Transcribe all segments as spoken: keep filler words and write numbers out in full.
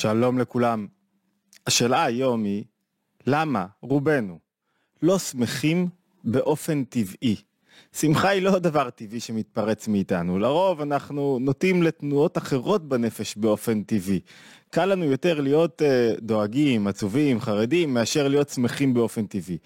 שלום לכולם. השאלה היום היא, למה רובנו לא שמחים באופן טבעי? שמחה היא לא דבר טבעי שמתפרץ מאיתנו. לרוב אנחנו נוטים לתנועות אחרות בנפש באופן טבעי. קל לנו יותר להיות דואגים, עצובים, חרדים, מאשר להיות שמחים באופן טבעי.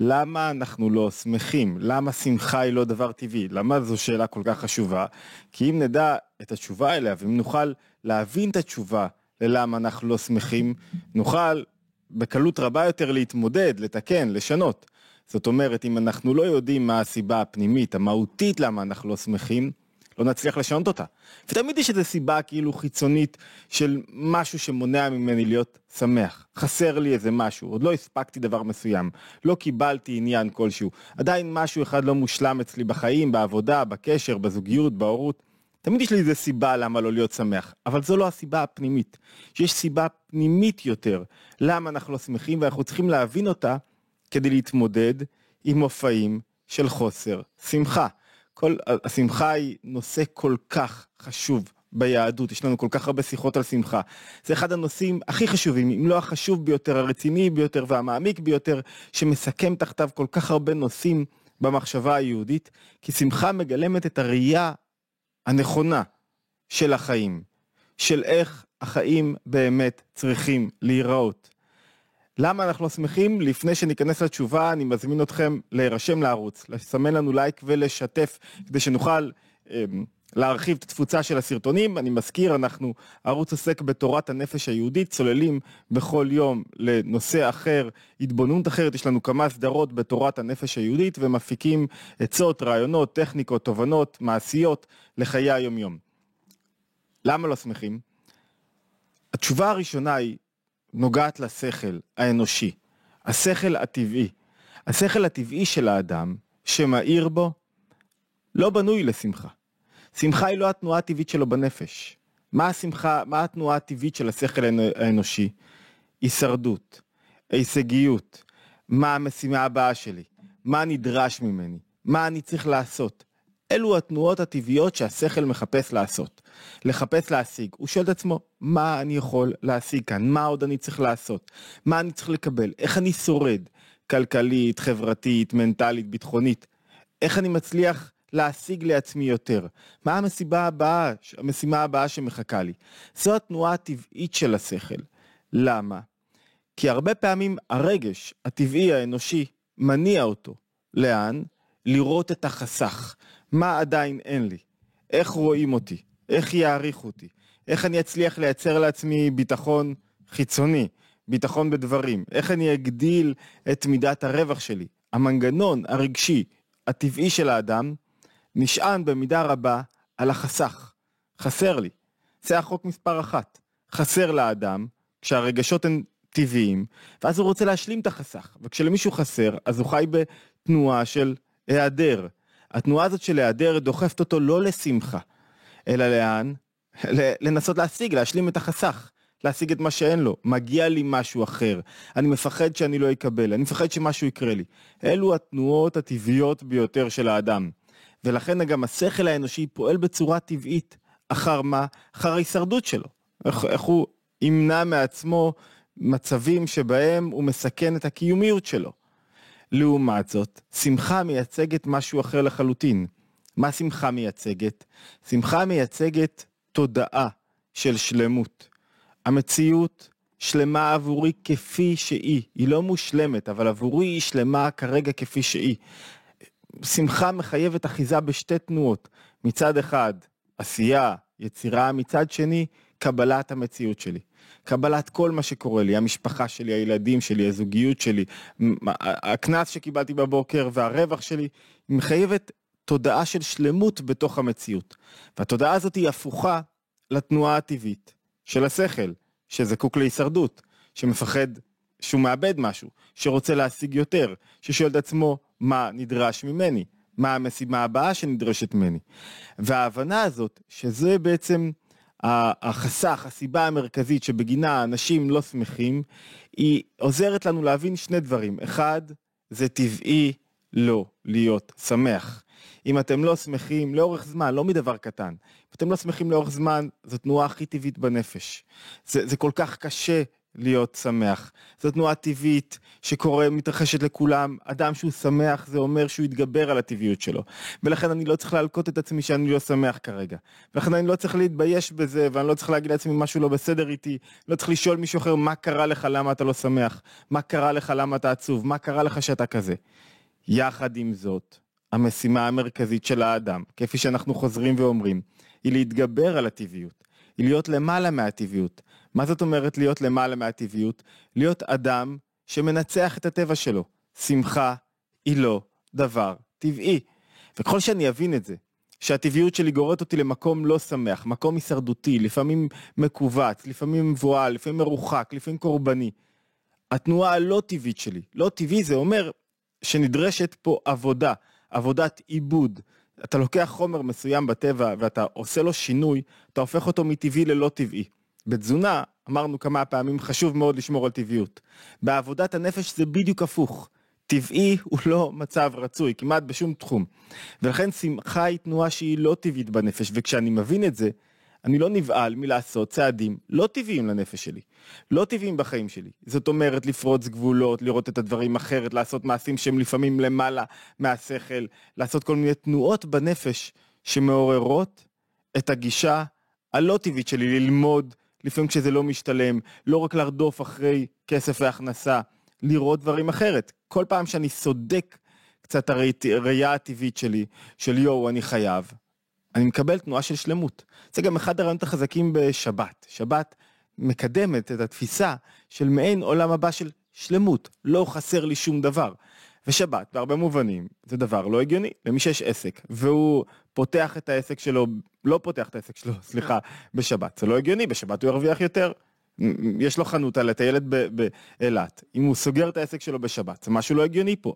למה אנחנו לא שמחים? למה שמחה היא לא דבר טבעי? למה זו שאלה כל כך חשובה? כי אם נדע את התשובה אליה, ואם נוכל להבין את התשובה ללמה אנחנו לא שמחים, נוכל בקלות רבה יותר להתמודד, לתקן, לשנות. זאת אומרת, אם אנחנו לא יודעים מה הסיבה הפנימית, המהותית למה אנחנו לא שמחים, לא נצליח לשנות אותה. ותמיד יש איזו סיבה כאילו חיצונית של משהו שמונע ממני להיות שמח. חסר לי איזה משהו, עוד לא הספקתי דבר מסוים, לא קיבלתי עניין כלשהו, עדיין משהו אחד לא מושלם אצלי בחיים, בעבודה, בקשר, בזוגיות, בהורות. תמיד יש לי איזו סיבה למה לא להיות שמח, אבל זו לא הסיבה הפנימית. שיש סיבה פנימית יותר למה אנחנו לא שמחים, ואנחנו צריכים להבין אותה כדי להתמודד עם מופעים של חוסר שמחה. כל, השמחה היא נושא כל כך חשוב ביהדות, יש לנו כל כך הרבה שיחות על שמחה. זה אחד הנושאים הכי חשובים, אם לא החשוב ביותר, הרציני ביותר והמעמיק ביותר, שמסכם תחתיו כל כך הרבה נושאים במחשבה היהודית, כי שמחה מגלמת את הראייה הנכונה של החיים, של איך החיים באמת צריכים להיראות. למה אנחנו לא שמחים? לפני שניכנס לתשובה, אני מזמין אתכם להירשם לערוץ, לסמן לנו לייק ולשתף, כדי שנוכל אה, להרחיב את התפוצה של הסרטונים. אני מזכיר, אנחנו ערוץ עוסק בתורת הנפש היהודית, צוללים בכל יום לנושא אחר, התבוננות אחרת, יש לנו כמה סדרות בתורת הנפש היהודית, ומפיקים עצות, רעיונות, טכניקות, תובנות, מעשיות לחיי היומיום. למה לא שמחים? התשובה הראשונה היא, נוגעת לשכל האנושי, השכל הטבעי. השכל הטבעי של האדם שמאיר בו לא בנוי לשמחה. שמחה היא לא התנועה הטבעית שלו בנפש. מה השמחה, מה התנועה הטבעית של השכל האנושי? הישרדות, הישגיות, מה המשימה הבאה שלי, מה נדרש ממני, מה אני צריך לעשות. אלו התנועות הטבעיות שהשכל מחפש לעשות, לחפש להשיג. הוא שואל את עצמו, מה אני יכול להשיג כאן? מה עוד אני צריך לעשות? מה אני צריך לקבל? איך אני שורד? כלכלית, חברתית, מנטלית, ביטחונית. איך אני מצליח להשיג לעצמי יותר? מה המשימה הבאה, המשימה הבאה שמחכה לי? זו התנועה הטבעית של השכל. למה? כי הרבה פעמים הרגש הטבעי האנושי מניע אותו. לאן? לראות את החסך. מה עדיין אין לי? איך רואים אותי? איך יעריך אותי? איך אני אצליח לייצר לעצמי ביטחון חיצוני? ביטחון בדברים? איך אני אגדיל את מידת הרווח שלי? המנגנון הרגשי, הטבעי של האדם, נשען במידה רבה על החסך. חסר לי. זה החוק מספר אחת. חסר לאדם, כשהרגשות הן טבעיים, ואז הוא רוצה להשלים את החסך. וכשלמישהו חסר, אז הוא חי בתנועה של היעדר. התנועה הזאת של היעדר דוחפת אותו לא לשמחה, אלא לאן? לנסות להשיג, להשלים את החסך, להשיג את מה שאין לו. מגיע לי משהו אחר, אני מפחד שאני לא אקבל, אני מפחד שמשהו יקרה לי. אלו התנועות הטבעיות ביותר של האדם. ולכן גם השכל האנושי פועל בצורה טבעית, אחר מה? אחר ההישרדות שלו. איך, איך הוא ימנע מעצמו מצבים שבהם הוא מסכן את הקיומיות שלו. לעומת זאת, שמחה מייצגת משהו אחר לחלוטין. מה שמחה מייצגת? שמחה מייצגת תודעה של שלמות. המציאות שלמה עבורי כפי שהיא. היא לא מושלמת, אבל עבורי היא שלמה כרגע כפי שהיא. שמחה מחייבת אחיזה בשתי תנועות. מצד אחד, עשייה, יצירה, מצד שני, קבלת המציאות שלי. קבלת כל מה שקורה לי, המשפחה שלי, הילדים שלי, הזוגיות שלי, הכנס שקיבלתי בבוקר והרווח שלי, מחייבת תודעה של שלמות בתוך המציאות. והתודעה הזאת היא הפוכה לתנועה הטבעית של השכל, שזקוק להישרדות, שמפחד שהוא מאבד משהו, שרוצה להשיג יותר, ששואל את עצמו מה נדרש ממני, מה המשימה הבאה שנדרשת ממני. וההבנה הזאת, שזה בעצם החסך, הסיבה המרכזית שבגינה אנשים לא שמחים, היא עוזרת לנו להבין שני דברים. אחד, זה טבעי לא להיות שמח. אם אתם לא שמחים לאורך זמן, לא מדבר קטן, אם אתם לא שמחים לאורך זמן, זו תנועה הכי טבעית בנפש. זה, זה כל כך קשה להיות שמח. זו תנועה טבעית שקורה, מתרחשת לכולם. אדם שהוא שמח, זה אומר שהוא יתגבר על הטבעיות שלו. ולכן אני לא צריך להלקות את עצמי שאני לא שמח כרגע. ולכן אני לא צריך להתבייש בזה, ואני לא צריך להגיד לעצמי משהו לא בסדר איתי. לא צריך לשאול מישהו אחר, מה קרה לך, למה אתה לא שמח? מה קרה לך, למה אתה עצוב? מה קרה לך שאתה כזה? יחד עם זאת, המשימה המרכזית של האדם, כפי שאנחנו חוזרים ואומרים, היא להתגבר על הטבעיות. היא להיות למעלה מהטבעיות. מה זאת אומרת להיות למעלה מהטבעיות? להיות אדם שמנצח את הטבע שלו. שמחה היא לא דבר טבעי. וככל שאני אבין את זה, שהטבעיות שלי גוררת אותי למקום לא שמח, מקום הישרדותי, לפעמים מקווץ, לפעמים מבואה, לפעמים מרוחק, לפעמים קורבני. התנועה הלא טבעית שלי, לא טבעי זה אומר שנדרשת פה עבודה, עבודת עיבוד. אתה לוקח חומר מסוים בטבע ואתה עושה לו שינוי, אתה הופך אותו מטבעי ללא טבעי. בתזונה, אמרנו כמה פעמים, חשוב מאוד לשמור על טבעיות. בעבודת הנפש זה בדיוק הפוך. טבעי הוא לא מצב רצוי, כמעט בשום תחום. ולכן שמחה היא תנועה שהיא לא טבעית בנפש, וכשאני מבין את זה, אני לא נבעל מלעשות צעדים לא טבעיים לנפש שלי, לא טבעיים בחיים שלי. זאת אומרת, לפרוץ גבולות, לראות את הדברים אחרת, לעשות מעשים שהם לפעמים למעלה מהשכל, לעשות כל מיני תנועות בנפש שמעוררות את הגישה הלא טבעית שלי, ללמוד, לפעמים כשזה לא משתלם, לא רק לרדוף אחרי כסף והכנסה, לראות דברים אחרת. כל פעם שאני סודק קצת הראייה הטבעית שלי, של יואו, אני חייב, אני מקבל תנועה של שלמות. זה גם אחד הרעיונות החזקים בשבת. שבת מקדמת את התפיסה של מעין עולם הבא של שלמות. לא חסר לי שום דבר. ושבת, בהרבה מובנים, זה דבר לא הגיוני. למי שיש עסק, והוא פותח את העסק שלו, לא פותח את העסק שלו, סליחה, בשבת. זה לא הגיוני, בשבת הוא ירוויח יותר. יש לו חנות על הטיילת באילת. אם הוא סוגר את העסק שלו בשבת, זה משהו לא הגיוני פה.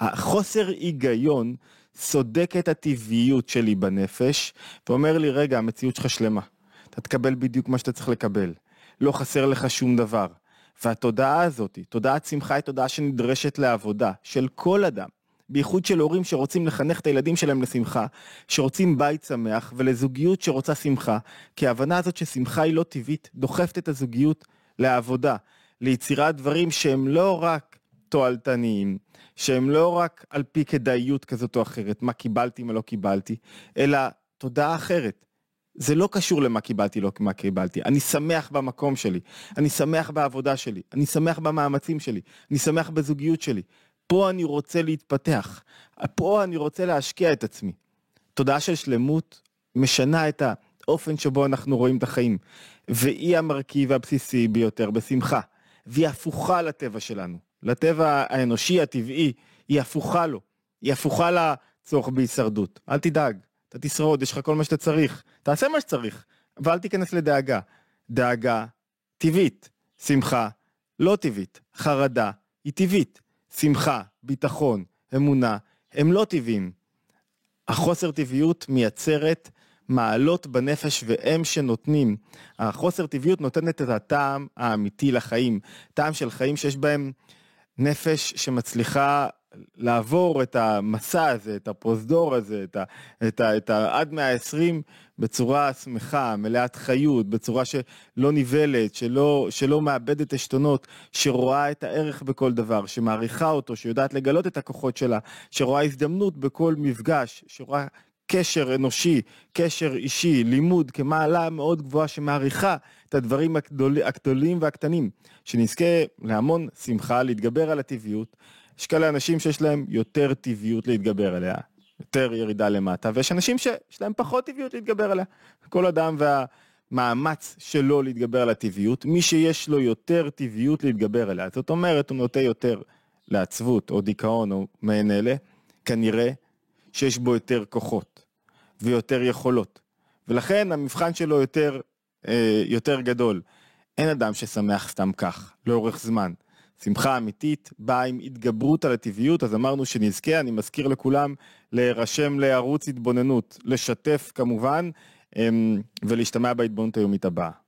החוסר היגיון סודק את הטבעיות שלי בנפש, ואומר לי, רגע, המציאות שלך שלמה. אתה תקבל בדיוק מה שאתה צריך לקבל. לא חסר לך שום דבר. והתודעה הזאת, תודעת שמחה, היא תודעה שנדרשת לעבודה של כל אדם, בייחוד של הורים שרוצים לחנך את הילדים שלהם לשמחה, שרוצים בית שמח ולזוגיות שרוצה שמחה, כי ההבנה הזאת ששמחה היא לא טבעית, דוחפת את הזוגיות לעבודה, ליצירת דברים שהם לא רק תועלתניים, שהם לא רק על פי כדאיות כזאת או אחרת, מה קיבלתי, מה לא קיבלתי, אלא תודעה אחרת. זה לא קשור למה קיבלתי, לא מה קיבלתי. אני שמח במקום שלי, אני שמח בעבודה שלי, אני שמח במאמצים שלי, אני שמח בזוגיות שלי. פה אני רוצה להתפתח, פה אני רוצה להשקיע את עצמי. תודעה של שלמות משנה את האופן שבו אנחנו רואים את החיים, והיא המרכיב הבסיסי ביותר בשמחה, והיא הפוכה לטבע שלנו. לטבע האנושי הטבעי, היא הפוכה לו, היא הפוכה לצורך בהישרדות. אל תדאג, אתה תשרוד, יש לך כל מה שאתה צריך, תעשה מה שצריך, אבל אל תיכנס לדאגה. דאגה טבעית, שמחה לא טבעית, חרדה היא טבעית, שמחה, ביטחון, אמונה, הם לא טבעיים. החוסר טבעיות מייצרת מעלות בנפש והם שנותנים. החוסר טבעיות נותנת את הטעם האמיתי לחיים, טעם של חיים שיש בהם נפש שמצליחה לעבור את המסע הזה, את הפרוזדור הזה, את ה, את ה, את ה, עד מאה ועשרים בצורה שמחה, מלאת חיות, בצורה שלא נבלת, שלא, שלא מאבדת השתונות, שרואה את הערך בכל דבר, שמעריכה אותו, שיודעת לגלות את הכוחות שלה, שרואה הזדמנות בכל מפגש, שרואה קשר אנושי, קשר אישי, לימוד כמעלה מאוד גבוהה שמעריכה את הדברים הגדול, הגדולים והקטנים, שנזכה להמון שמחה להתגבר על הטבעיות. יש כאלה אנשים שיש להם יותר טבעיות להתגבר עליה, יותר ירידה למטה, ויש אנשים שיש להם פחות טבעיות להתגבר עליה. כל אדם והמאמץ שלו להתגבר על הטבעיות, מי שיש לו יותר טבעיות להתגבר עליה, זאת אומרת, הוא נוטה יותר לעצבות או דיכאון או מעין אלה, כנראה שיש בו יותר כוחות ויותר יכולות, ולכן המבחן שלו יותר, אה, יותר גדול. אין אדם ששמח סתם כך, לאורך זמן. שמחה אמיתית באה עם התגברות על הטבעיות, אז אמרנו שנזכה, אני מזכיר לכולם, להירשם לערוץ התבוננות, לשתף כמובן, ולהשתמע בהתבוננות היומית הבאה.